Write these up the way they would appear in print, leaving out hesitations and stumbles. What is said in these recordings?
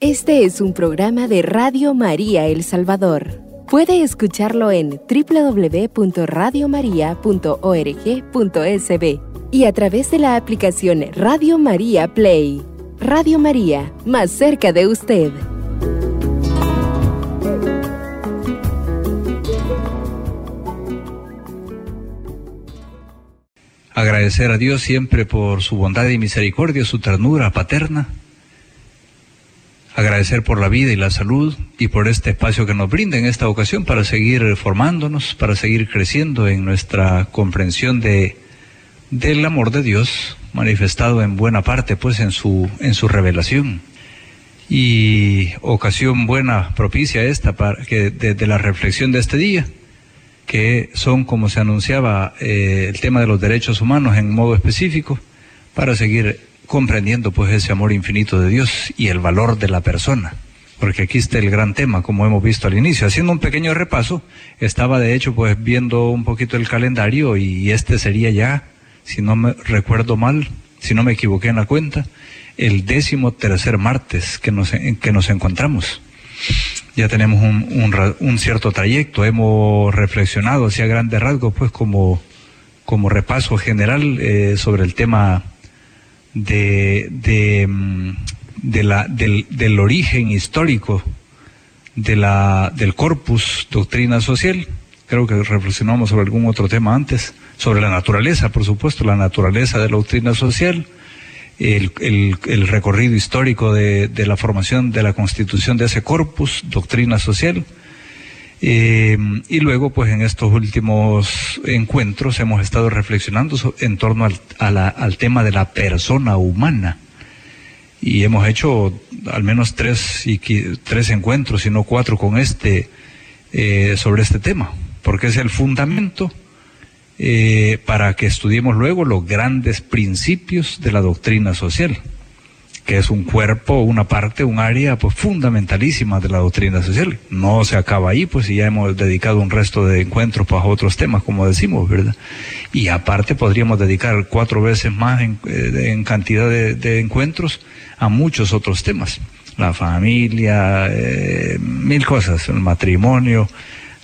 Este es un programa de Radio María El Salvador. Puede escucharlo en www.radiomaria.org.sb y a través de la aplicación Radio María Play. Radio María, más cerca de usted. Agradecer a Dios siempre por su bondad y misericordia, su ternura paterna. Agradecer por la vida y la salud y por este espacio que nos brinda en esta ocasión para seguir formándonos, para seguir creciendo en nuestra comprensión del amor de Dios manifestado en buena parte pues en su revelación. Y ocasión buena, propicia esta para que de la reflexión de este día, que son, como se anunciaba, el tema de los derechos humanos en modo específico, para seguir comprendiendo pues ese amor infinito de Dios y el valor de la persona, porque aquí está el gran tema, como hemos visto al inicio. Haciendo un pequeño repaso, estaba de hecho pues viendo un poquito el calendario y este sería ya, si no me recuerdo mal, si no me equivoqué en la cuenta, el 13º martes que nos encontramos. Ya tenemos un cierto trayecto, hemos reflexionado hacia grandes rasgos pues como repaso general sobre el tema del origen histórico del corpus doctrina social. Creo que reflexionamos sobre algún otro tema antes, sobre la naturaleza, por supuesto, la naturaleza de la doctrina social, el recorrido histórico de la formación de la constitución de ese corpus doctrina social. Y luego pues en estos últimos encuentros hemos estado reflexionando en torno al tema de la persona humana, y hemos hecho al menos tres encuentros, si no 4 con sobre este tema, porque es el fundamento para que estudiemos luego los grandes principios de la doctrina social, que es un cuerpo, una parte, un área pues fundamentalísima de la doctrina social. No se acaba ahí, pues, y ya hemos dedicado un resto de encuentros para otros temas, como decimos, ¿verdad? Y aparte podríamos dedicar 4 veces más en cantidad de encuentros a muchos otros temas. La familia, mil cosas, el matrimonio,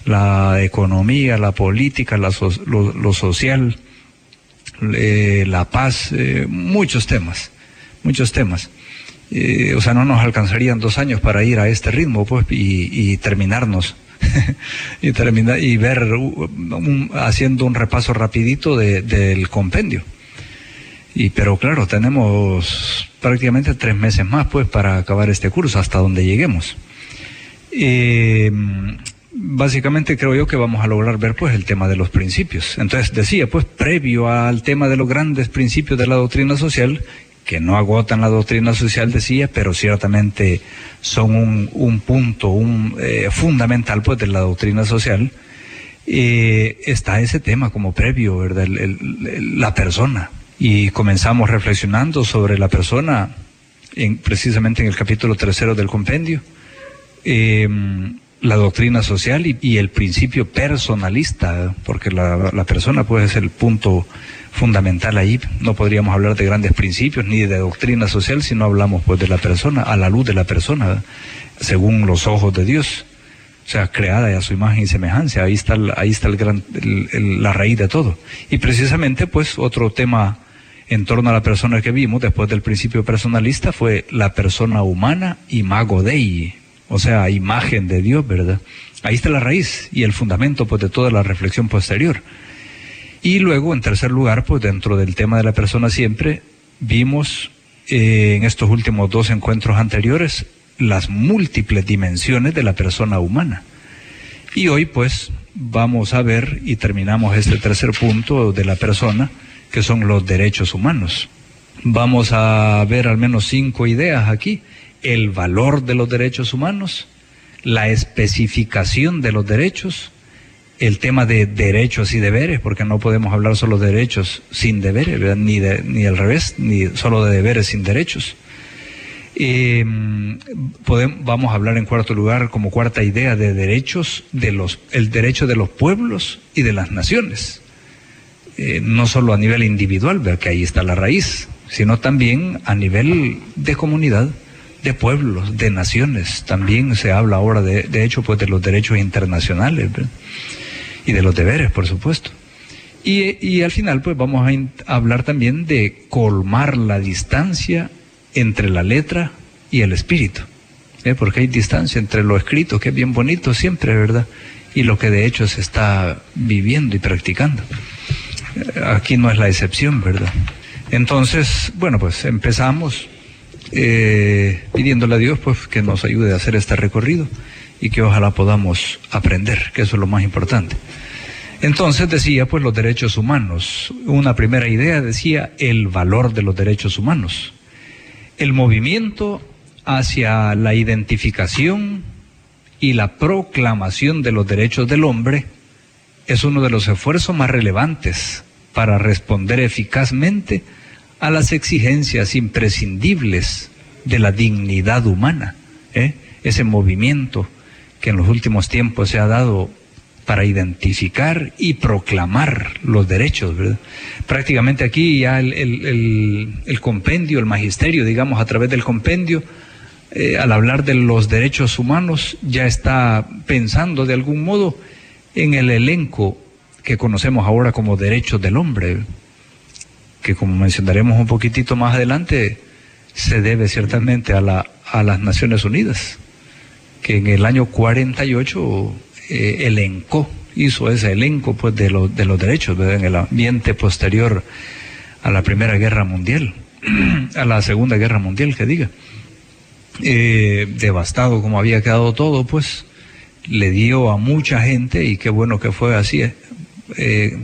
la economía, la política, lo social, la paz, muchos temas. O sea, no nos alcanzarían 2 años para ir a este ritmo pues y terminarnos y ver haciendo un repaso rapidito del compendio. Pero claro, tenemos prácticamente 3 meses más pues para acabar este curso, hasta donde lleguemos. Básicamente creo yo que vamos a lograr ver pues el tema de los principios. Entonces decía, pues previo al tema de los grandes principios de la doctrina social, que no agotan la doctrina social, decía, pero ciertamente son un punto fundamental pues de la doctrina social, está ese tema como previo, ¿verdad? La persona. Y comenzamos reflexionando sobre la persona precisamente en el capítulo 3 del compendio, la doctrina social y el principio personalista, porque la persona pues es el punto fundamental ahí. No podríamos hablar de grandes principios ni de doctrina social si no hablamos pues de la persona, a la luz de la persona, según los ojos de Dios, o sea, creada a su imagen y semejanza. Ahí está la raíz de todo. Y precisamente pues otro tema en torno a la persona que vimos después del principio personalista fue la persona humana, imago Dei, o sea, imagen de Dios, ¿verdad? Ahí está la raíz y el fundamento pues de toda la reflexión posterior. Y luego, en tercer lugar, pues dentro del tema de la persona siempre vimos en estos últimos 2 encuentros anteriores las múltiples dimensiones de la persona humana. Y hoy pues vamos a ver y terminamos este 3er punto de la persona, que son los derechos humanos. Vamos a ver al menos 5 ideas aquí: el valor de los derechos humanos, la especificación de los derechos, el tema de derechos y deberes, porque no podemos hablar solo de derechos sin deberes, ¿verdad? Ni al revés, ni solo de deberes sin derechos. Vamos a hablar en cuarto lugar, como cuarta idea, de derechos, el derecho de los pueblos y de las naciones. No solo a nivel individual, ¿verdad? Que ahí está la raíz, sino también a nivel de comunidad, de pueblos, de naciones. También se habla ahora de hecho pues de los derechos internacionales, ¿verdad? Y de los deberes, por supuesto. Y al final pues vamos a hablar también de colmar la distancia entre la letra y el espíritu, porque hay distancia entre lo escrito, que es bien bonito siempre, ¿verdad?, y lo que de hecho se está viviendo y practicando. Aquí no es la excepción, ¿verdad? Entonces, bueno, pues empezamos pidiéndole a Dios pues que nos ayude a hacer este recorrido y que ojalá podamos aprender, que eso es lo más importante. Entonces decía pues los derechos humanos, una primera idea decía el valor de los derechos humanos, el movimiento hacia la identificación y la proclamación de los derechos del hombre es uno de los esfuerzos más relevantes para responder eficazmente a las exigencias imprescindibles de la dignidad humana, ese movimiento que en los últimos tiempos se ha dado para identificar y proclamar los derechos, ¿verdad? Prácticamente aquí ya el compendio, el magisterio, digamos, a través del compendio, al hablar de los derechos humanos, ya está pensando de algún modo en el elenco que conocemos ahora como derechos del hombre, que como mencionaremos un poquitito más adelante, se debe ciertamente a las Naciones Unidas, que en el año 48... hizo ese elenco pues de los derechos, ¿verdad?, en el ambiente posterior a la Primera Guerra Mundial, a la Segunda Guerra Mundial, que diga. Devastado como había quedado todo, pues le dio a mucha gente, y qué bueno que fue así,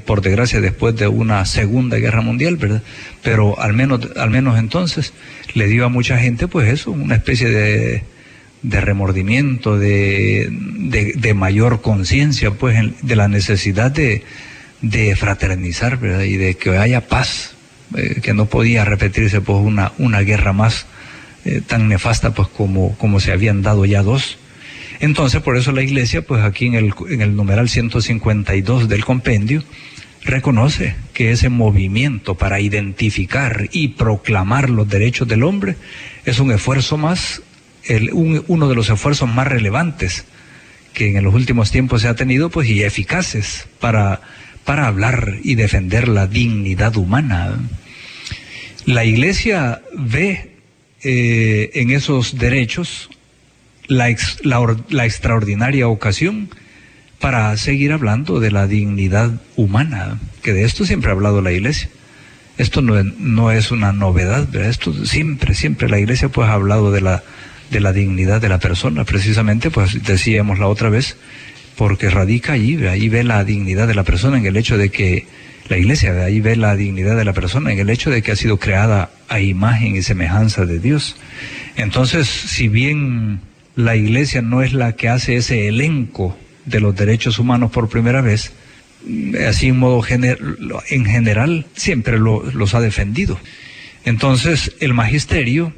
por desgracia después de una Segunda Guerra Mundial, ¿verdad? Pero al menos entonces le dio a mucha gente pues eso, una especie de remordimiento, de mayor conciencia pues de la necesidad de fraternizar, ¿verdad?, y de que haya paz, que no podía repetirse pues una guerra más tan nefasta pues como se habían dado ya dos. Entonces por eso la Iglesia pues aquí en el numeral 152 del compendio reconoce que ese movimiento para identificar y proclamar los derechos del hombre es un esfuerzo más, uno de los esfuerzos más relevantes que en los últimos tiempos se ha tenido pues, y eficaces para hablar y defender la dignidad humana. La Iglesia ve en esos derechos la extraordinaria ocasión para seguir hablando de la dignidad humana, que de esto siempre ha hablado la Iglesia. Esto no es una novedad, ¿verdad? Esto siempre la Iglesia pues, ha hablado de la dignidad de la persona, precisamente, pues decíamos la otra vez, porque radica ahí ve la dignidad de la persona en el hecho de que, la Iglesia ahí ve la dignidad de la persona en el hecho de que ha sido creada a imagen y semejanza de Dios. Entonces, si bien la Iglesia no es la que hace ese elenco de los derechos humanos por primera vez, así en modo en general, siempre los ha defendido. Entonces, el magisterio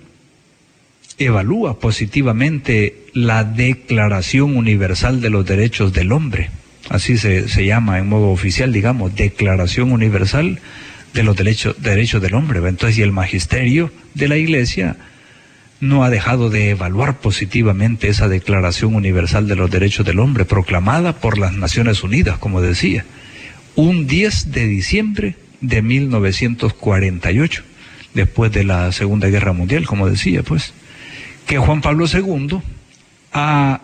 evalúa positivamente la Declaración Universal de los Derechos del Hombre, así se llama en modo oficial, digamos, Declaración Universal de los Derechos del Hombre. Entonces, y el magisterio de la Iglesia no ha dejado de evaluar positivamente esa Declaración Universal de los Derechos del Hombre, proclamada por las Naciones Unidas, como decía, un 10 de diciembre de 1948, después de la Segunda Guerra Mundial, como decía, pues, que Juan Pablo II ha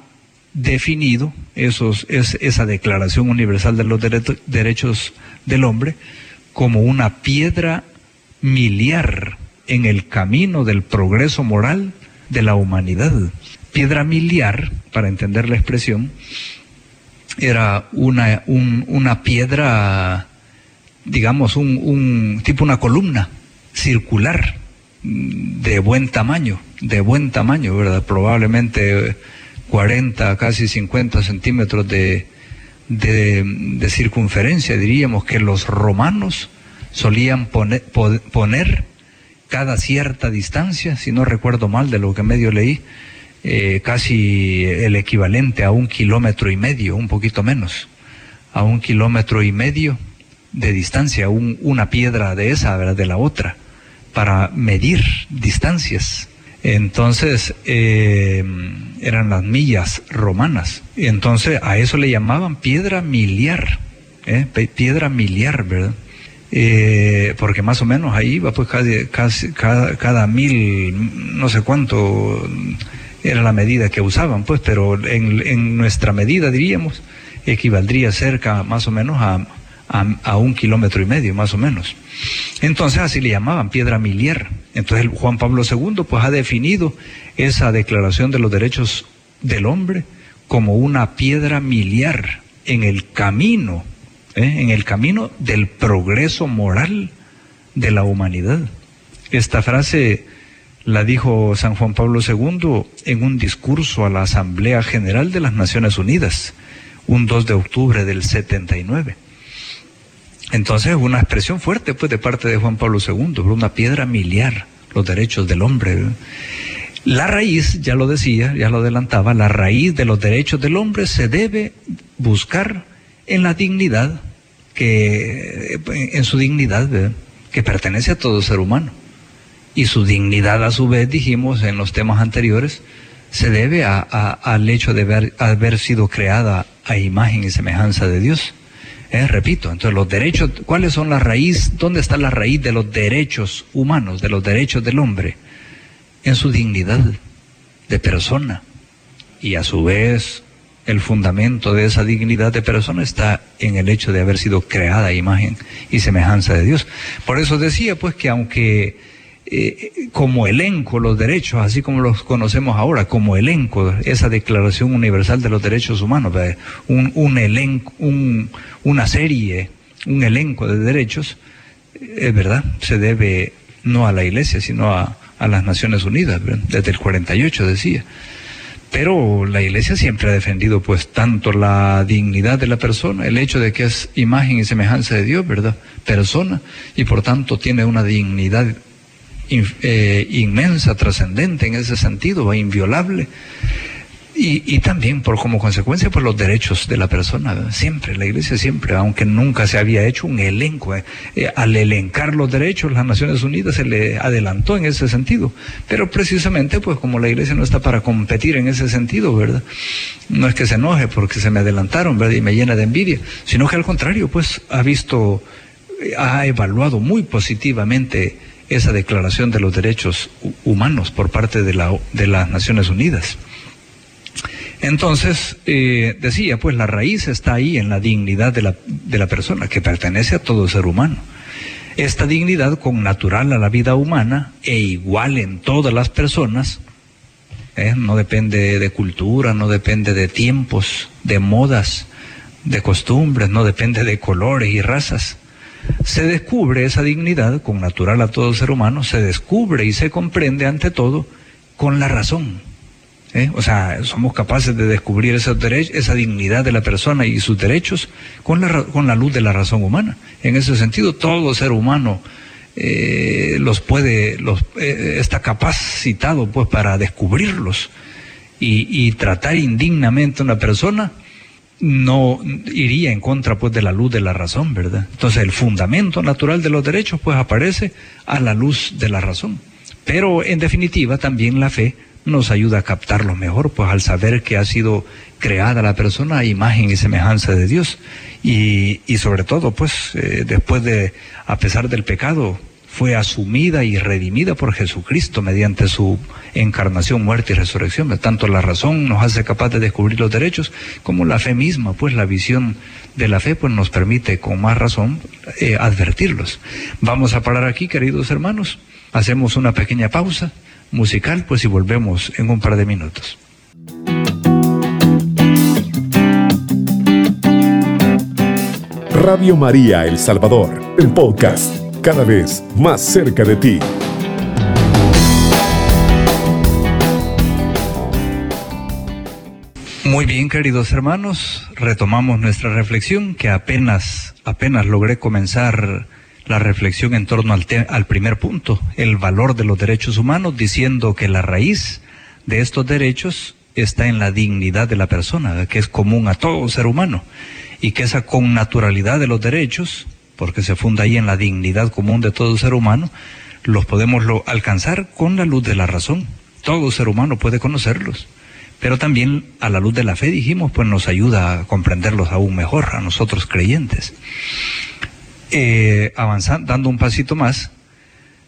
definido esa Declaración Universal de los Derechos del Hombre como una piedra miliar en el camino del progreso moral de la humanidad. Piedra miliar, para entender la expresión, era una piedra, digamos, tipo una columna circular, de buen tamaño, ¿verdad? Probablemente 40, casi 50 centímetros de circunferencia, diríamos, que los romanos solían poner cada cierta distancia, si no recuerdo mal de lo que medio leí, casi el equivalente a 1,5 kilómetros, un poquito menos, a 1,5 kilómetros de distancia, una piedra de esa, ¿verdad?, de la otra, para medir distancias. Entonces, eran las millas romanas. Entonces, a eso le llamaban piedra miliar, piedra miliar, ¿verdad? Porque más o menos ahí va, pues cada 1000, no sé cuánto era la medida que usaban, pues, pero en nuestra medida, diríamos, equivaldría cerca más o menos a 1,5 kilómetros, más o menos. Entonces así le llamaban, piedra miliar. Entonces el Juan Pablo II pues ha definido esa Declaración de los Derechos del Hombre como una piedra miliar en el camino del progreso moral de la humanidad. Esta frase la dijo San Juan Pablo II en un discurso a la Asamblea General de las Naciones Unidas, un 2 de octubre del 79. Entonces, una expresión fuerte, pues, de parte de Juan Pablo II, una piedra miliar, los derechos del hombre. La raíz, ya lo decía, ya lo adelantaba, la raíz de los derechos del hombre se debe buscar en la dignidad, en su dignidad, ¿verdad?, que pertenece a todo ser humano. Y su dignidad, a su vez, dijimos en los temas anteriores, se debe al hecho de haber sido creada a imagen y semejanza de Dios. Repito, entonces los derechos, ¿cuáles son la raíz? ¿Dónde está la raíz de los derechos humanos, de los derechos del hombre? En su dignidad de persona. Y a su vez, el fundamento de esa dignidad de persona está en el hecho de haber sido creada a imagen y semejanza de Dios. Por eso decía, pues, que aunque como elenco los derechos, así como los conocemos ahora, como elenco, esa Declaración Universal de los Derechos Humanos, un elenco de derechos, es verdad, se debe no a la Iglesia, sino a las Naciones Unidas, ¿verdad? Desde el 48 decía. Pero la Iglesia siempre ha defendido, pues, tanto la dignidad de la persona, el hecho de que es imagen y semejanza de Dios, ¿verdad?, persona, y por tanto tiene una dignidad inmensa, trascendente en ese sentido, inviolable, y también por como consecuencia por los derechos de la persona, ¿verdad? Siempre, la Iglesia siempre, aunque nunca se había hecho un elenco, al elencar los derechos, las Naciones Unidas se le adelantó en ese sentido, pero precisamente, pues, como la Iglesia no está para competir en ese sentido, ¿verdad?, no es que se enoje porque se me adelantaron, ¿verdad?, y me llena de envidia, sino que al contrario, pues, ha evaluado muy positivamente esa Declaración de los Derechos Humanos por parte de las Naciones Unidas. Entonces, decía, pues, la raíz está ahí en la dignidad de la persona, que pertenece a todo ser humano. Esta dignidad, connatural a la vida humana e igual en todas las personas, no depende de cultura, no depende de tiempos, de modas, de costumbres, no depende de colores y razas. Se descubre esa dignidad, connatural a todo ser humano, se descubre y se comprende ante todo con la razón. O sea, somos capaces de descubrir esa dignidad de la persona y sus derechos con la luz de la razón humana. En ese sentido, todo ser humano está capacitado, pues, para descubrirlos y tratar indignamente a una persona no iría en contra, pues, de la luz de la razón, ¿verdad? Entonces el fundamento natural de los derechos, pues, aparece a la luz de la razón. Pero en definitiva también la fe nos ayuda a captarlo mejor, pues, al saber que ha sido creada la persona a imagen y semejanza de Dios. Y sobre todo, pues, a pesar del pecado, fue asumida y redimida por Jesucristo mediante su encarnación, muerte y resurrección. Tanto la razón nos hace capaz de descubrir los derechos, como la fe misma, pues la visión de la fe, pues, nos permite con más razón advertirlos. Vamos a parar aquí, queridos hermanos. Hacemos una pequeña pausa musical, pues, y volvemos en un par de minutos. Radio María El Salvador, el podcast, cada vez más cerca de ti. Muy bien, queridos hermanos, retomamos nuestra reflexión, que apenas logré comenzar la reflexión en torno al primer punto, el valor de los derechos humanos, diciendo que la raíz de estos derechos está en la dignidad de la persona, que es común a todo ser humano, y que esa connaturalidad de los derechos, porque se funda ahí en la dignidad común de todo ser humano, los podemos alcanzar con la luz de la razón. todo ser humano puede conocerlos, pero también a la luz de la fe, dijimos, pues nos ayuda a comprenderlos aún mejor a nosotros creyentes. Avanzando, dando un pasito más,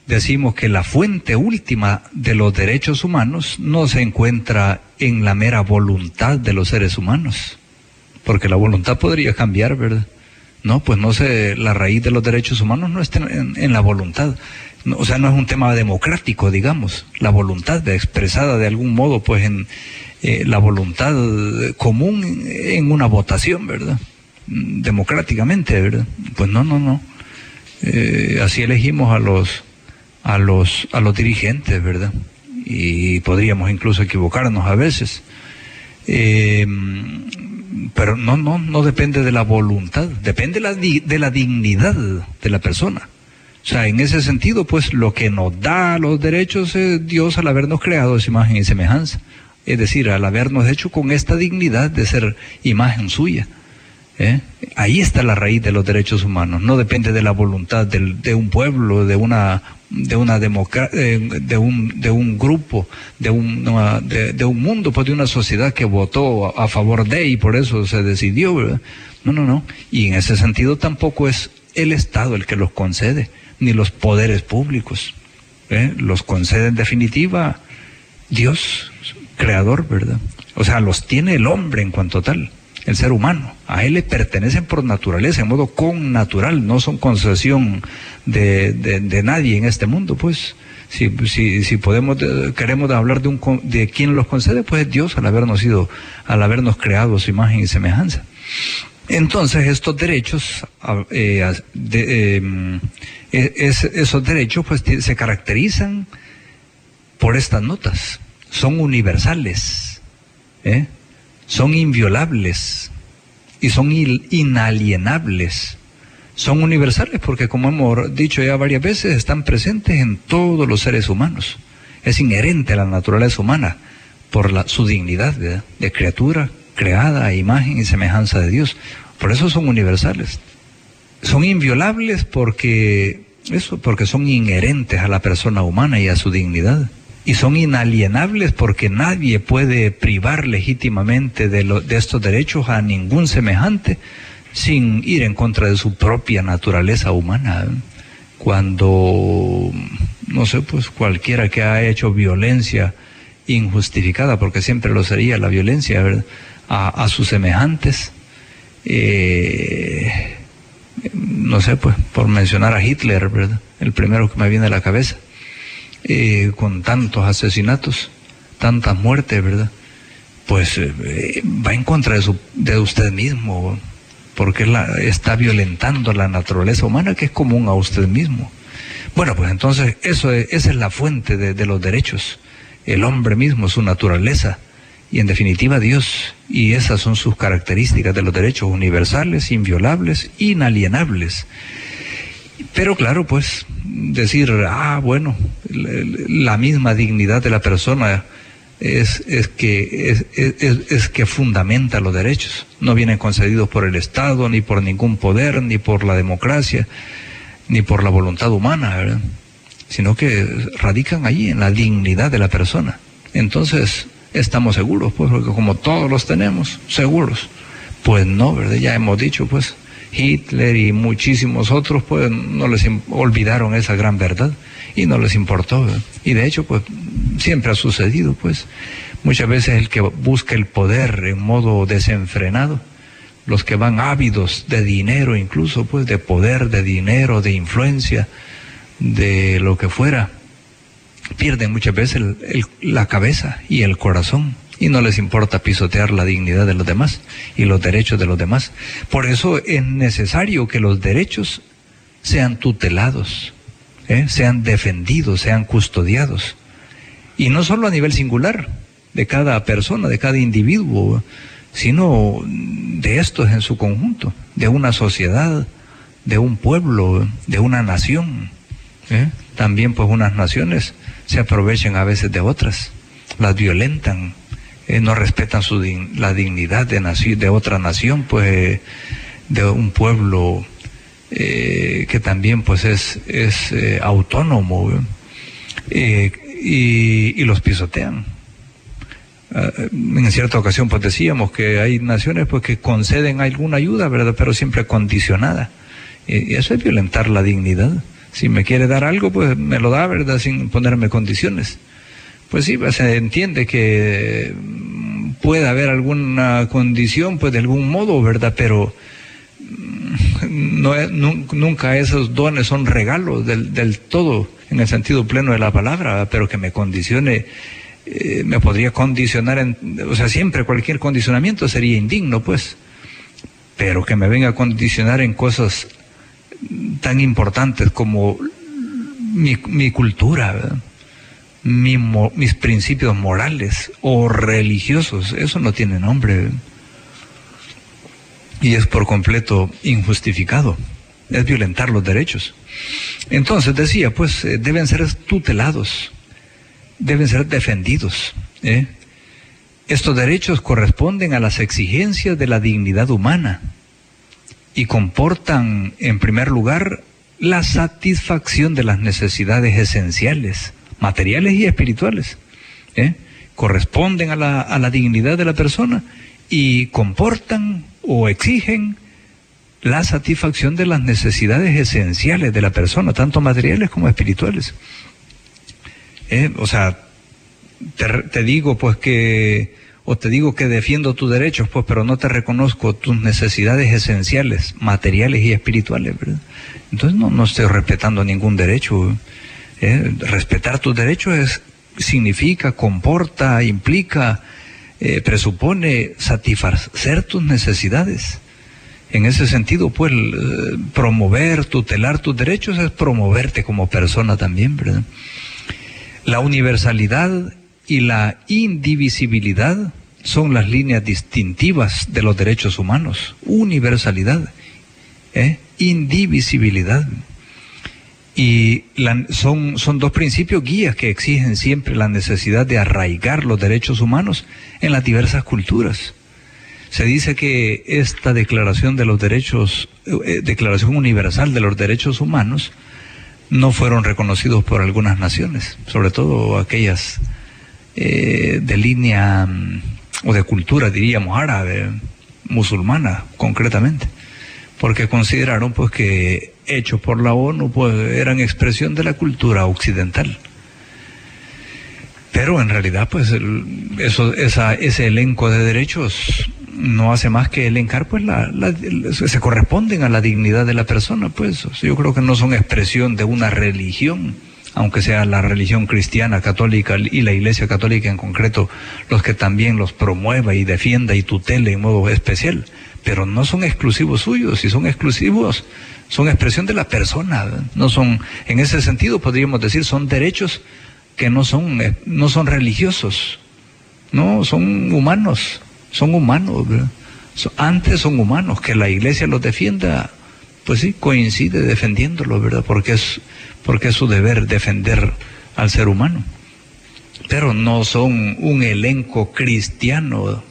decimos que la fuente última de los derechos humanos no se encuentra en la mera voluntad de los seres humanos, porque la voluntad podría cambiar, ¿verdad? No, pues no sé, la raíz de los derechos humanos no está en la voluntad, no, o sea, no es un tema democrático, digamos, la voluntad expresada de algún modo, pues en la voluntad común en una votación, ¿verdad? Democráticamente, ¿verdad? Pues no. Así elegimos a los dirigentes, ¿verdad? Y podríamos incluso equivocarnos a veces. Pero no depende de la voluntad, depende de la dignidad de la persona. O sea, en ese sentido, pues lo que nos da los derechos es Dios al habernos creado esa imagen y semejanza. Es decir, al habernos hecho con esta dignidad de ser imagen suya. Ahí está la raíz de los derechos humanos. No depende de la voluntad de un pueblo, de un grupo, de un mundo, pues de una sociedad que votó a favor de y por eso se decidió, ¿verdad? No. Y en ese sentido tampoco es el Estado el que los concede, ni los poderes públicos. Los concede en definitiva Dios, creador, ¿verdad? O sea, los tiene el hombre en cuanto tal. El ser humano, a él le pertenecen por naturaleza, en modo connatural, no son concesión de nadie en este mundo, pues. Si queremos hablar de quién los concede, pues es Dios al habernos creado su imagen y semejanza. Entonces estos derechos, esos derechos, pues se caracterizan por estas notas, son universales, son inviolables y son inalienables. Son universales porque, como hemos dicho ya varias veces, están presentes en todos los seres humanos. Es inherente a la naturaleza humana por su dignidad de criatura creada a imagen y semejanza de Dios. Por eso son universales. Son inviolables porque son inherentes a la persona humana y a su dignidad. Y son inalienables porque nadie puede privar legítimamente de estos derechos a ningún semejante sin ir en contra de su propia naturaleza humana. Cuando, no sé, pues cualquiera que ha hecho violencia injustificada, porque siempre lo sería la violencia, ¿verdad?, a sus semejantes, no sé, pues por mencionar a Hitler, ¿verdad?, el primero que me viene a la cabeza. Con tantos asesinatos, tantas muertes, ¿verdad? Pues va en contra de usted mismo, porque está violentando la naturaleza humana que es común a usted mismo. Bueno, pues entonces esa es la fuente de los derechos, el hombre mismo, su naturaleza y en definitiva Dios, y esas son sus características de los derechos universales, inviolables, inalienables. Pero claro, pues, decir, bueno, la misma dignidad de la persona es que fundamenta los derechos. No vienen concedidos por el Estado, ni por ningún poder, ni por la democracia, ni por la voluntad humana, ¿verdad?, sino que radican allí, en la dignidad de la persona. Entonces, estamos seguros, pues, porque como todos los tenemos, seguros. Pues no, ¿verdad? Ya hemos dicho, pues, Hitler y muchísimos otros, pues no les olvidaron esa gran verdad y no les importó, ¿verdad? Y de hecho, pues siempre ha sucedido, pues muchas veces el que busca el poder en modo desenfrenado, los que van ávidos de dinero incluso, pues de poder, de dinero, de influencia, de lo que fuera, pierden muchas veces la cabeza y el corazón. Y no les importa pisotear la dignidad de los demás y los derechos de los demás. Por eso es necesario que los derechos sean tutelados, sean defendidos, sean custodiados. Y no solo a nivel singular de cada persona, de cada individuo, sino de estos en su conjunto, de una sociedad, de un pueblo, de una nación. También pues unas naciones se aprovechan a veces de otras, las violentan. No respetan la dignidad de otra nación, pues de un pueblo que también pues es autónomo. y los pisotean. En cierta ocasión pues decíamos que hay naciones pues que conceden alguna ayuda, ¿verdad?, pero siempre condicionada. Y eso es violentar la dignidad. Si me quiere dar algo, pues me lo da, ¿verdad?, sin ponerme condiciones. Pues sí, pues, se entiende que puede haber alguna condición, pues de algún modo, ¿verdad?, pero no es, nunca esos dones son regalos del todo, en el sentido pleno de la palabra, ¿verdad? Pero que me condicione... me podría condicionar, o sea, siempre cualquier condicionamiento sería indigno, pues, pero que me venga a condicionar en cosas tan importantes como mi cultura, ¿verdad?, mis principios morales o religiosos, eso no tiene nombre, ¿verdad?, y es por completo injustificado, es violentar los derechos. Entonces decía, pues, deben ser tutelados, deben ser defendidos, ¿eh? Estos derechos corresponden a las exigencias de la dignidad humana y comportan, en primer lugar, la satisfacción de las necesidades esenciales, materiales y espirituales, ¿eh? Corresponden a la dignidad de la persona y comportan o exigen la satisfacción de las necesidades esenciales de la persona, tanto materiales como espirituales. O sea, te digo pues que, o te digo que defiendo tus derechos, pues, pero no te reconozco tus necesidades esenciales, materiales y espirituales, ¿verdad? Entonces no estoy respetando ningún derecho, ¿eh? Respetar tus derechos significa, comporta, implica, presupone satisfacer tus necesidades. En ese sentido, pues, promover, tutelar tus derechos es promoverte como persona también, ¿verdad? La universalidad y la indivisibilidad son las líneas distintivas de los derechos humanos. Universalidad, indivisibilidad. Y son dos principios guías que exigen siempre la necesidad de arraigar los derechos humanos en las diversas culturas. Se dice que esta declaración de los derechos, Declaración Universal de los Derechos Humanos, no fueron reconocidos por algunas naciones, sobre todo aquellas de línea o de cultura, diríamos, árabe, musulmana, concretamente, porque consideraron pues que hechos por la ONU pues eran expresión de la cultura occidental. Pero en realidad pues ese elenco de derechos no hace más que elencar pues se corresponden a la dignidad de la persona, pues. Yo creo que no son expresión de una religión, aunque sea la religión cristiana, católica y la Iglesia católica en concreto los que también los promueva y defienda y tutele en modo especial, pero no son exclusivos suyos. Si son exclusivos, son expresión de la persona, ¿verdad? No son, en ese sentido podríamos decir, son derechos que no son religiosos, no son humanos. Son humanos, ¿verdad? Antes son humanos, que la Iglesia los defienda, pues sí, coincide defendiéndolos, ¿verdad? Porque es su deber defender al ser humano. Pero no son un elenco cristiano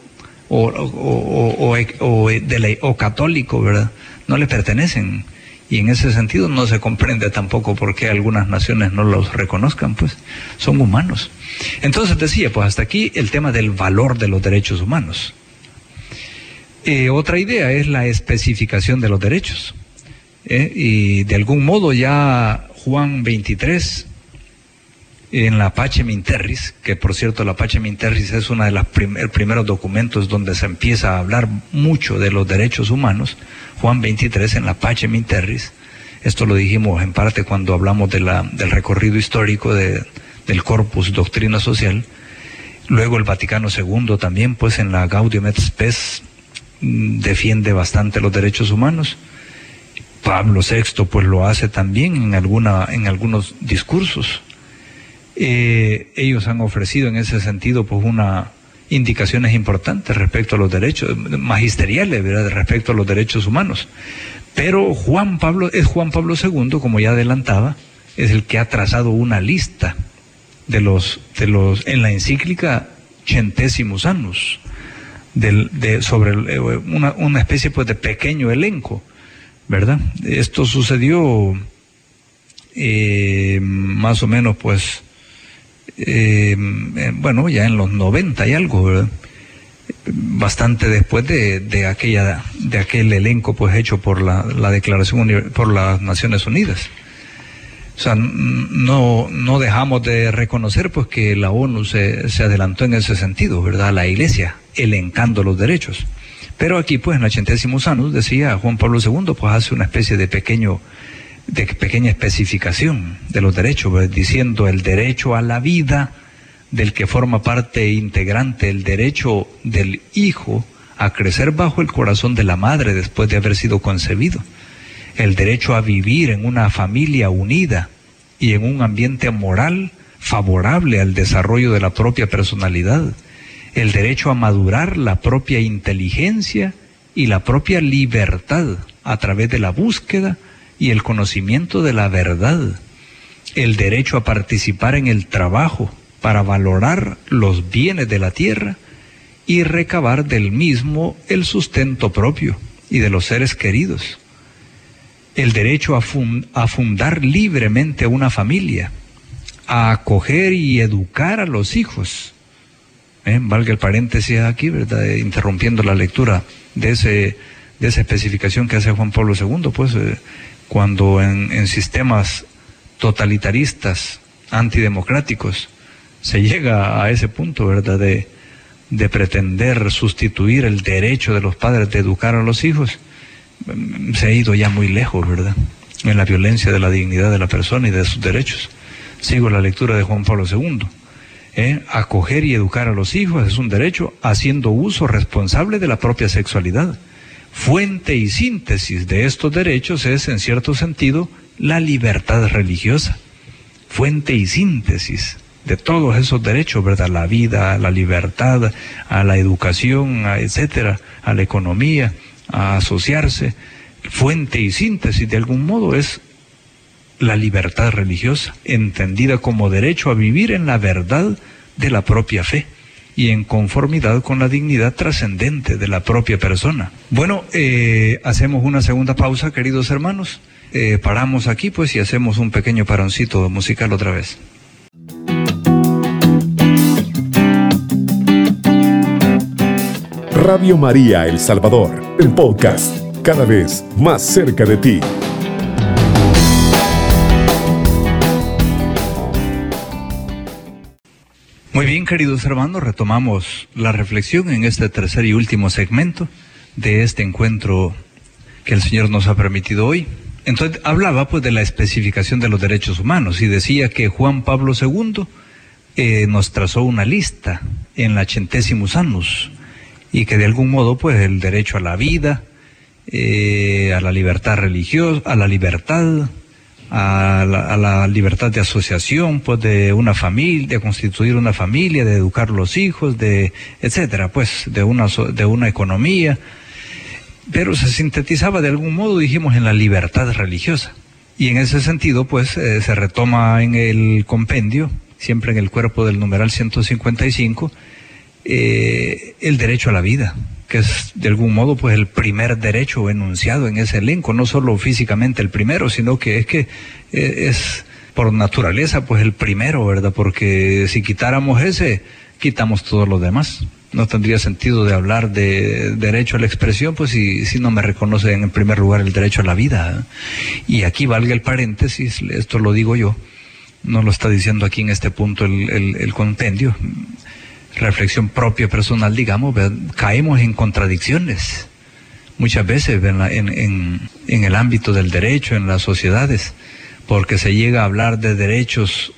o católico, ¿verdad? No le pertenecen. Y en ese sentido no se comprende tampoco por qué algunas naciones no los reconozcan, pues son humanos. Entonces decía, pues hasta aquí el tema del valor de los derechos humanos. Otra idea es la especificación de los derechos. Y de algún modo ya Juan XXIII, en la Pacem in Terris, que por cierto la Pacem in Terris es uno de los primeros documentos donde se empieza a hablar mucho de los derechos humanos, Juan XXIII en la Pacem in Terris, esto lo dijimos en parte cuando hablamos del recorrido histórico del corpus doctrina social, luego el Vaticano II también pues en la Gaudium et Spes defiende bastante los derechos humanos, Pablo VI pues lo hace también en algunos discursos. Ellos han ofrecido en ese sentido pues una indicaciones importantes respecto a los derechos magisteriales, ¿verdad?, respecto a los derechos humanos. Pero Juan Pablo II, como ya adelantaba, es el que ha trazado una lista de los en la encíclica Centesimus Annus sobre una especie pues de pequeño elenco, ¿verdad? Esto sucedió más o menos pues bueno, ya en los 90 y algo, ¿verdad? Bastante después de aquel elenco pues hecho por la declaración por las Naciones Unidas. O sea, no dejamos de reconocer pues que la ONU se adelantó en ese sentido, ¿verdad? La Iglesia elencando los derechos. Pero aquí pues en la Centesimus Annus decía Juan Pablo II, pues hace una especie de pequeña especificación de los derechos, ¿verdad? Diciendo el derecho a la vida, del que forma parte integrante el derecho del hijo a crecer bajo el corazón de la madre después de haber sido concebido, el derecho a vivir en una familia unida y en un ambiente moral favorable al desarrollo de la propia personalidad, el derecho a madurar la propia inteligencia y la propia libertad a través de la búsqueda y el conocimiento de la verdad, el derecho a participar en el trabajo para valorar los bienes de la tierra y recabar del mismo el sustento propio y de los seres queridos, el derecho a fundar libremente una familia, a acoger y educar a los hijos, valga el paréntesis aquí, ¿verdad? Interrumpiendo la lectura de esa especificación que hace Juan Pablo II, pues cuando en sistemas totalitaristas, antidemocráticos, se llega a ese punto, ¿verdad?, de pretender sustituir el derecho de los padres de educar a los hijos. Se ha ido ya muy lejos, ¿verdad?, en la violencia de la dignidad de la persona y de sus derechos. Sigo la lectura de Juan Pablo II. Acoger y educar a los hijos es un derecho haciendo uso responsable de la propia sexualidad. Fuente y síntesis de estos derechos es, en cierto sentido, la libertad religiosa. Fuente y síntesis de todos esos derechos, ¿verdad? La vida, la libertad, a la educación, etcétera, a la economía, a asociarse. Fuente y síntesis, de algún modo, es la libertad religiosa, entendida como derecho a vivir en la verdad de la propia fe y en conformidad con la dignidad trascendente de la propia persona. Bueno, hacemos una segunda pausa, queridos hermanos. Paramos aquí, pues, y hacemos un pequeño paroncito musical otra vez. Radio María El Salvador, el podcast, cada vez más cerca de ti. Muy bien, queridos hermanos, retomamos la reflexión en este tercer y último segmento de este encuentro que el Señor nos ha permitido hoy. Entonces, hablaba pues de la especificación de los derechos humanos y decía que Juan Pablo II nos trazó una lista en la Centesimus Annus, y que de algún modo pues el derecho a la vida, a la libertad religiosa, a la libertad, a la libertad de asociación, pues de una familia, de constituir una familia, de educar los hijos, de etcétera, pues de una economía, pero se sintetizaba de algún modo, dijimos, en la libertad religiosa, y en ese sentido pues se retoma en el compendio, siempre en el cuerpo del numeral 155, el derecho a la vida, que es de algún modo pues el primer derecho enunciado en ese elenco, no solo físicamente el primero, sino que es por naturaleza pues el primero, ¿verdad? Porque si quitáramos ese, quitamos todos los demás. No tendría sentido de hablar de derecho a la expresión, pues si no me reconocen en primer lugar el derecho a la vida. Y aquí valga el paréntesis, esto lo digo yo, no lo está diciendo aquí en este punto el compendio, reflexión propia, personal, digamos, ¿verdad? Caemos en contradicciones muchas veces en el ámbito del derecho, en las sociedades, porque se llega a hablar de derechos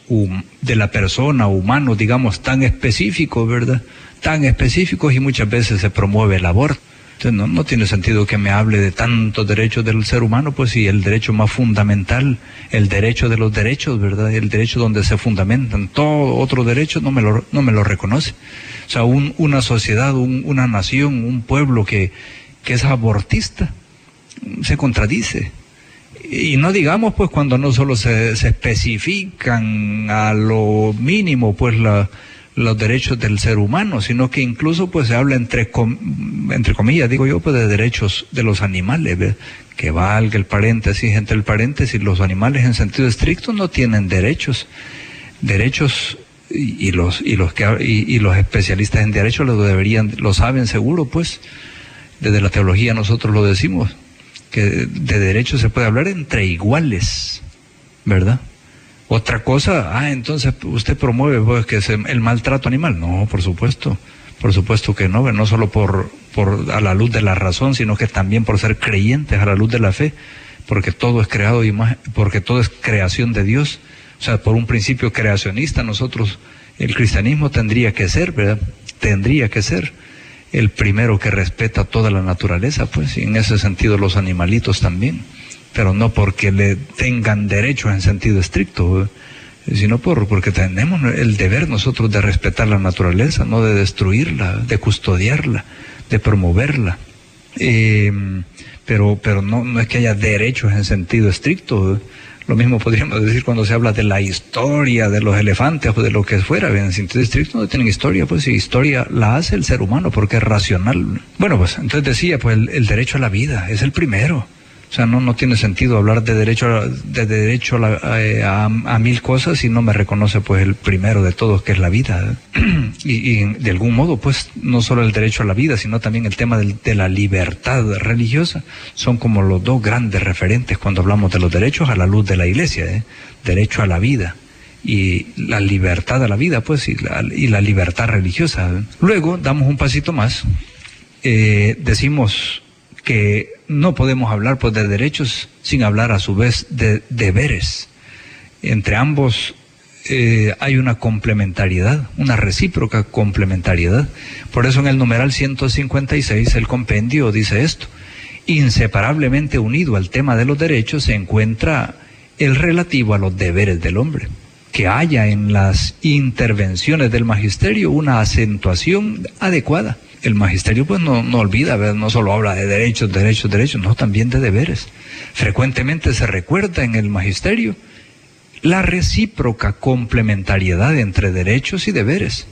de la persona, humanos, digamos, tan específicos, ¿verdad? Tan específicos, y muchas veces se promueve el aborto. Entonces no tiene sentido que me hable de tantos derechos del ser humano, pues si el derecho más fundamental, el derecho de los derechos, ¿verdad? El derecho donde se fundamentan todo otro derecho, no me lo reconoce. O sea, una sociedad, una nación, un pueblo que es abortista, se contradice. Y no digamos pues cuando no solo se especifican a lo mínimo pues los derechos del ser humano, sino que incluso pues se habla entre comillas, digo yo, pues de derechos de los animales, ¿verdad? Que valga el paréntesis, entre el paréntesis, los animales en sentido estricto no tienen derechos y los especialistas en derecho lo saben seguro, pues desde la teología nosotros lo decimos, que de derecho se puede hablar entre iguales, ¿verdad? Otra cosa, entonces usted promueve pues que es el maltrato animal. No, por supuesto que no solo por a la luz de la razón, sino que también por ser creyentes a la luz de la fe, porque todo es creado porque todo es creación de Dios. O sea, por un principio creacionista, nosotros, el cristianismo tendría que ser, ¿verdad? Tendría que ser el primero que respeta toda la naturaleza, pues, y en ese sentido los animalitos también, pero no porque le tengan derechos en sentido estricto, sino porque tenemos el deber nosotros de respetar la naturaleza, no de destruirla, de custodiarla, de promoverla. Pero no es que haya derechos en sentido estricto. Lo mismo podríamos decir cuando se habla de la historia de los elefantes o de lo que fuera. En sentido estricto no tienen historia, pues si historia la hace el ser humano porque es racional. Bueno, pues entonces decía, pues el derecho a la vida es el primero. O sea, no tiene sentido hablar de derecho a mil cosas si no me reconoce pues el primero de todos, que es la vida. Y de algún modo, pues, no solo el derecho a la vida, sino también el tema de la libertad religiosa. Son como los dos grandes referentes cuando hablamos de los derechos a la luz de la Iglesia, ¿eh? Derecho a la vida y la libertad a la vida, pues, y la libertad religiosa. Luego, damos un pasito más, decimos que no podemos hablar pues de derechos sin hablar a su vez de deberes. Entre ambos hay una complementariedad, una recíproca complementariedad. Por eso en el numeral 156 el compendio dice esto: inseparablemente unido al tema de los derechos se encuentra el relativo a los deberes del hombre, que haya en las intervenciones del magisterio una acentuación adecuada. El magisterio pues no olvida, ¿verdad? No solo habla de derechos, no, también de deberes. Frecuentemente se recuerda en el magisterio la recíproca complementariedad entre derechos y deberes,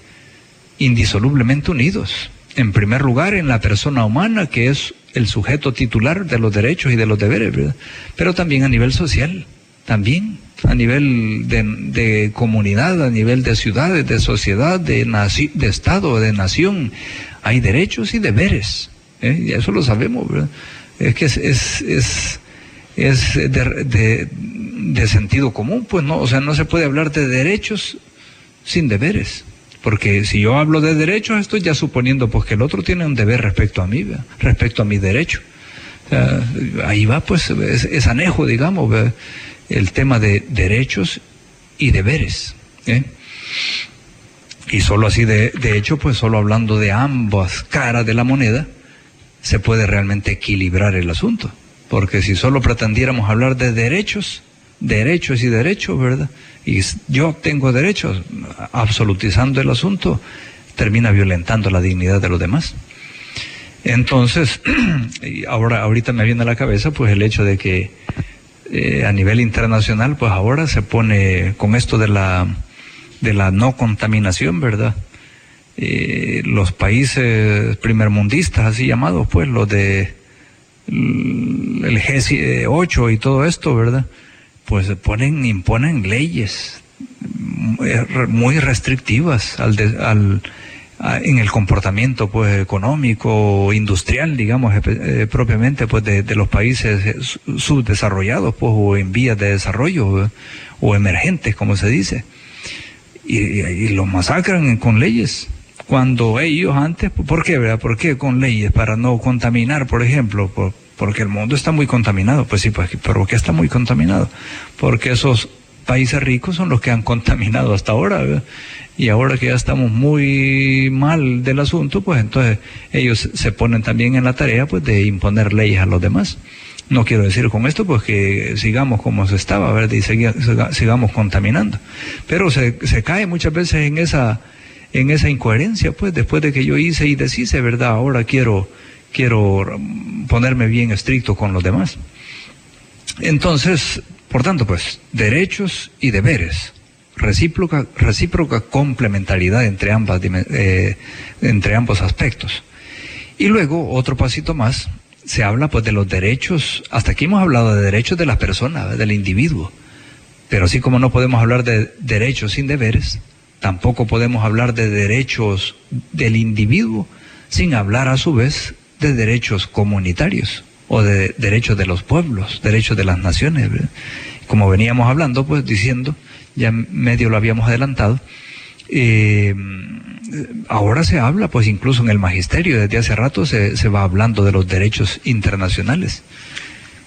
indisolublemente unidos. En primer lugar, en la persona humana, que es el sujeto titular de los derechos y de los deberes, ¿verdad? Pero también a nivel social, también a nivel de comunidad, a nivel de ciudades, de sociedad, de estado, de nación. Hay derechos y deberes, ¿eh? Y eso lo sabemos, ¿verdad? Es que es de sentido común, pues no, o sea, no se puede hablar de derechos sin deberes, porque si yo hablo de derechos estoy ya suponiendo pues que el otro tiene un deber respecto a mí, ¿verdad? Respecto a mi derecho. O sea, ahí va pues es anejo, digamos, ¿verdad? El tema de derechos y deberes, ¿eh? Y solo así, de hecho, pues solo hablando de ambas caras de la moneda, se puede realmente equilibrar el asunto. Porque si solo pretendiéramos hablar de derechos, ¿verdad? Y yo tengo derechos, absolutizando el asunto, termina violentando la dignidad de los demás. Entonces, ahorita me viene a la cabeza, pues el hecho de que a nivel internacional, pues ahora se pone con esto de la no contaminación, ¿verdad? Los países primermundistas, así llamados, pues, los de el G8 y todo esto, ¿verdad? Pues se imponen leyes muy restrictivas en el comportamiento, pues, económico, industrial, digamos, propiamente, pues, de los países subdesarrollados, pues, o en vías de desarrollo, ¿verdad? O emergentes, como se dice. Y los masacran con leyes, cuando ellos antes, ¿por qué, verdad? ¿Por qué con leyes? Para no contaminar, por ejemplo, porque el mundo está muy contaminado. Pues sí, pues, ¿pero por qué está muy contaminado? Porque esos países ricos son los que han contaminado hasta ahora, ¿verdad? Y ahora que ya estamos muy mal del asunto, pues entonces ellos se ponen también en la tarea, pues, de imponer leyes a los demás. No quiero decir con esto pues que sigamos como se estaba, ¿verdad? Y sigamos contaminando. Pero se cae muchas veces en esa incoherencia, pues, después de que yo hice y deshice, ¿verdad? Ahora quiero ponerme bien estricto con los demás. Entonces, por tanto, pues, derechos y deberes. Recíproca complementariedad entre ambos aspectos. Y luego, otro pasito más. Se habla pues de los derechos. Hasta aquí hemos hablado de derechos de las personas, del individuo, pero así como no podemos hablar de derechos sin deberes, Tampoco podemos hablar de derechos del individuo sin hablar a su vez de derechos comunitarios o de derechos de los pueblos, derechos de las naciones, ¿verdad? Como veníamos hablando, pues diciendo, ya medio lo habíamos adelantado, ahora se habla, pues incluso en el magisterio, desde hace rato se va hablando de los derechos internacionales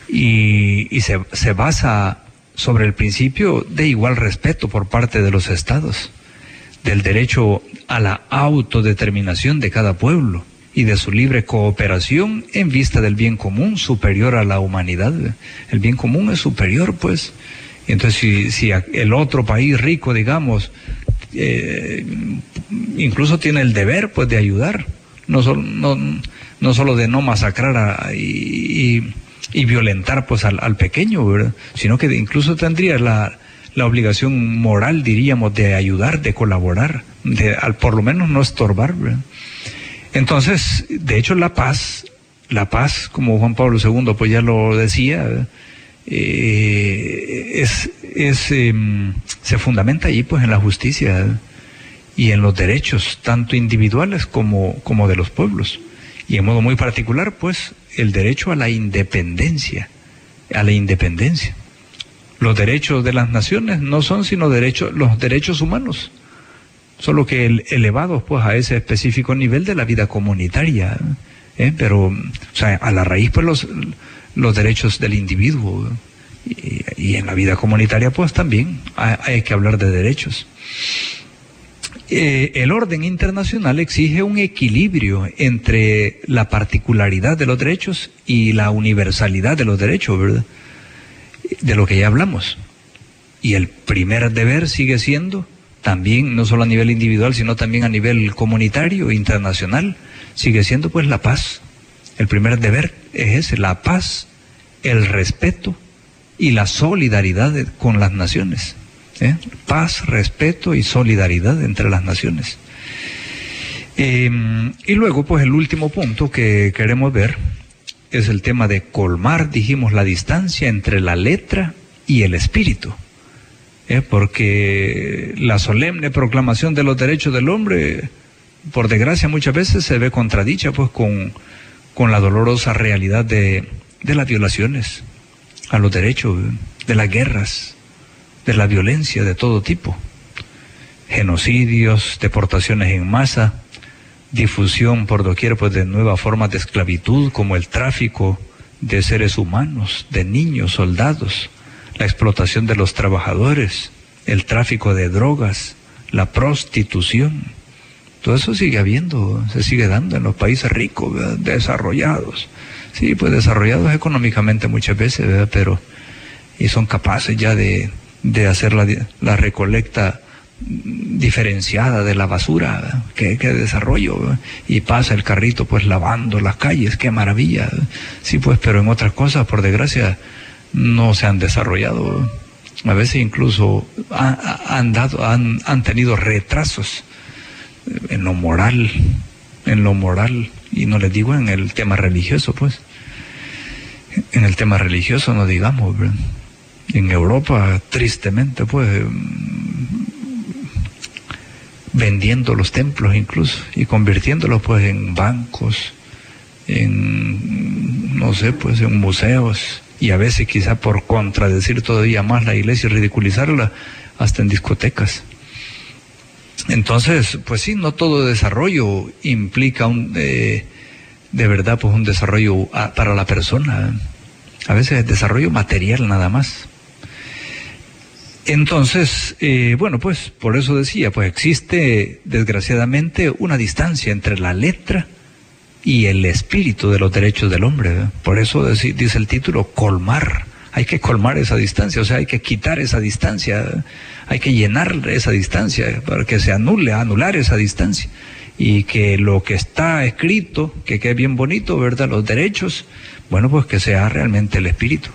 y se basa sobre el principio de igual respeto por parte de los estados, del derecho a la autodeterminación de cada pueblo y de su libre cooperación en vista del bien común superior a la humanidad. El bien común es superior, pues. Entonces, si el otro país rico, digamos, incluso tiene el deber, pues, de ayudar, no solo de no masacrar y violentar, pues, al pequeño, ¿verdad? Sino que incluso tendría la obligación moral, diríamos, de ayudar, de colaborar, por lo menos no estorbar, ¿verdad? Entonces, de hecho, la paz, como Juan Pablo II, pues, ya lo decía, se fundamenta allí, pues, en la justicia, ¿verdad? Y en los derechos, tanto individuales como de los pueblos. Y en modo muy particular, pues, el derecho a la independencia, Los derechos de las naciones no son sino los derechos humanos, solo que elevados, pues, a ese específico nivel de la vida comunitaria, ¿eh? Pero, o sea, a la raíz, pues, los derechos del individuo, ¿eh? y en la vida comunitaria, pues, también hay que hablar de derechos. El orden internacional exige un equilibrio entre la particularidad de los derechos y la universalidad de los derechos, ¿verdad? De lo que ya hablamos. Y el primer deber sigue siendo también, no solo a nivel individual, sino también a nivel comunitario, internacional, sigue siendo, pues, la paz. El primer deber es ese, la paz, el respeto y la solidaridad con las naciones. ¿Eh? Paz, respeto y solidaridad entre las naciones. Y luego, pues, el último punto que queremos ver es el tema de colmar, dijimos, la distancia entre la letra y el espíritu, ¿eh? Porque la solemne proclamación de los derechos del hombre, por desgracia, muchas veces se ve contradicha, pues, con la dolorosa realidad de las violaciones a los derechos, de las guerras, de la violencia de todo tipo, genocidios, deportaciones en masa, difusión por doquier, pues, de nuevas formas de esclavitud, como el tráfico de seres humanos, de niños, soldados, la explotación de los trabajadores, el tráfico de drogas, la prostitución. Todo eso sigue habiendo, se sigue dando en los países ricos, ¿verdad? Desarrollados. Sí, pues, desarrollados económicamente muchas veces, ¿verdad? Pero y son capaces ya de hacer la recolecta diferenciada de la basura. Qué desarrollo, ¿verdad? Y pasa el carrito, pues, lavando las calles, qué maravilla, ¿verdad? Sí, pues, pero en otras cosas, por desgracia, no se han desarrollado, ¿verdad? A veces incluso han tenido retrasos en lo moral, y no les digo en el tema religioso, pues, en el tema religioso no digamos, ¿verdad? En Europa, tristemente, pues, vendiendo los templos incluso y convirtiéndolos, pues, en bancos, en, no sé, pues, en museos, y a veces quizá por contradecir todavía más la iglesia y ridiculizarla, hasta en discotecas. Entonces, pues sí, no todo desarrollo implica de verdad, pues, un desarrollo para la persona. A veces es desarrollo material nada más. Entonces, bueno, pues, por eso decía, pues, existe, desgraciadamente, una distancia entre la letra y el espíritu de los derechos del hombre, ¿eh? Por eso dice el título, colmar. Hay que colmar esa distancia, o sea, hay que quitar esa distancia, ¿eh? Hay que llenar esa distancia para que se anular esa distancia. Y que lo que está escrito, que quede bien bonito, ¿verdad? Los derechos, bueno, pues, que sea realmente el espíritu,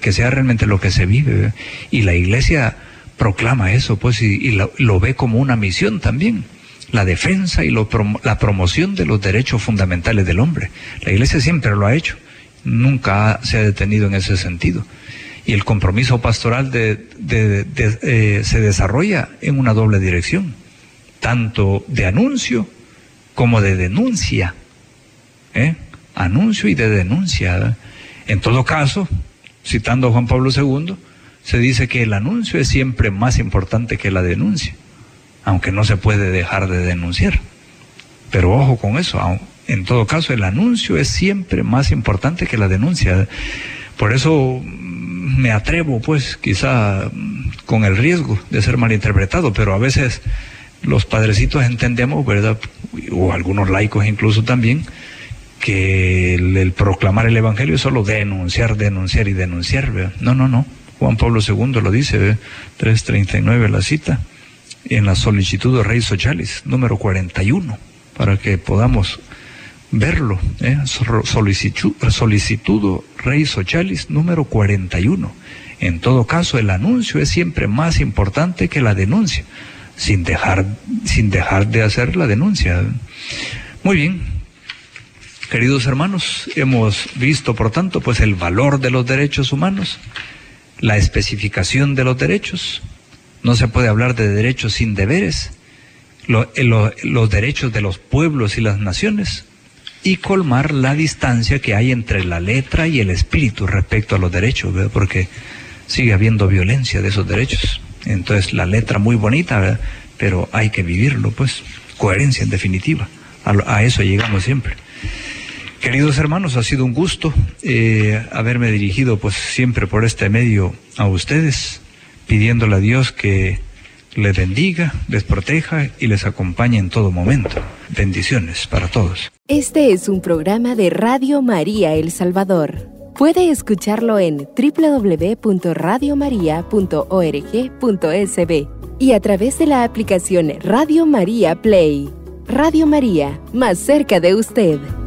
que sea realmente lo que se vive, ¿verdad? Y la iglesia proclama eso, pues, y lo ve como una misión también, la defensa y la promoción de los derechos fundamentales del hombre. La iglesia siempre lo ha hecho, nunca se ha detenido en ese sentido. Y el compromiso pastoral se desarrolla en una doble dirección. tanto de anuncio como de denuncia, anuncio y de denuncia, ¿verdad? En todo caso, citando a Juan Pablo II, se dice que el anuncio es siempre más importante que la denuncia, aunque no se puede dejar de denunciar. Pero ojo con eso, en todo caso el anuncio es siempre más importante que la denuncia. Por eso me atrevo, pues, quizá con el riesgo de ser malinterpretado, pero a veces los padrecitos entendemos, ¿verdad?, o algunos laicos incluso también, que el proclamar el evangelio es solo denunciar, denunciar y denunciar, ¿verdad? No, no, no. Juan Pablo II lo dice, ¿verdad? 339 la cita, en la Sollicitudo Rei Socialis, número 41, para que podamos verlo, ¿eh? Sollicitudo Rei Socialis, número 41. En todo caso, el anuncio es siempre más importante que la denuncia, sin dejar de hacer la denuncia. Muy bien, queridos hermanos, hemos visto, por tanto, pues el valor de los derechos humanos, la especificación de los derechos. No se puede hablar de derechos sin deberes, los derechos de los pueblos y las naciones, y colmar la distancia que hay entre la letra y el espíritu respecto a los derechos, ¿verdad? Porque sigue habiendo violencia de esos derechos. Entonces la letra muy bonita, ¿verdad?, pero hay que vivirlo, pues, coherencia en definitiva, a eso llegamos siempre. Queridos hermanos, ha sido un gusto haberme dirigido, pues, siempre por este medio a ustedes, pidiéndole a Dios que les bendiga, les proteja y les acompañe en todo momento. Bendiciones para todos. Este es un programa de Radio María El Salvador. Puede escucharlo en www.radiomaria.org.sb y a través de la aplicación Radio María Play. Radio María, más cerca de usted.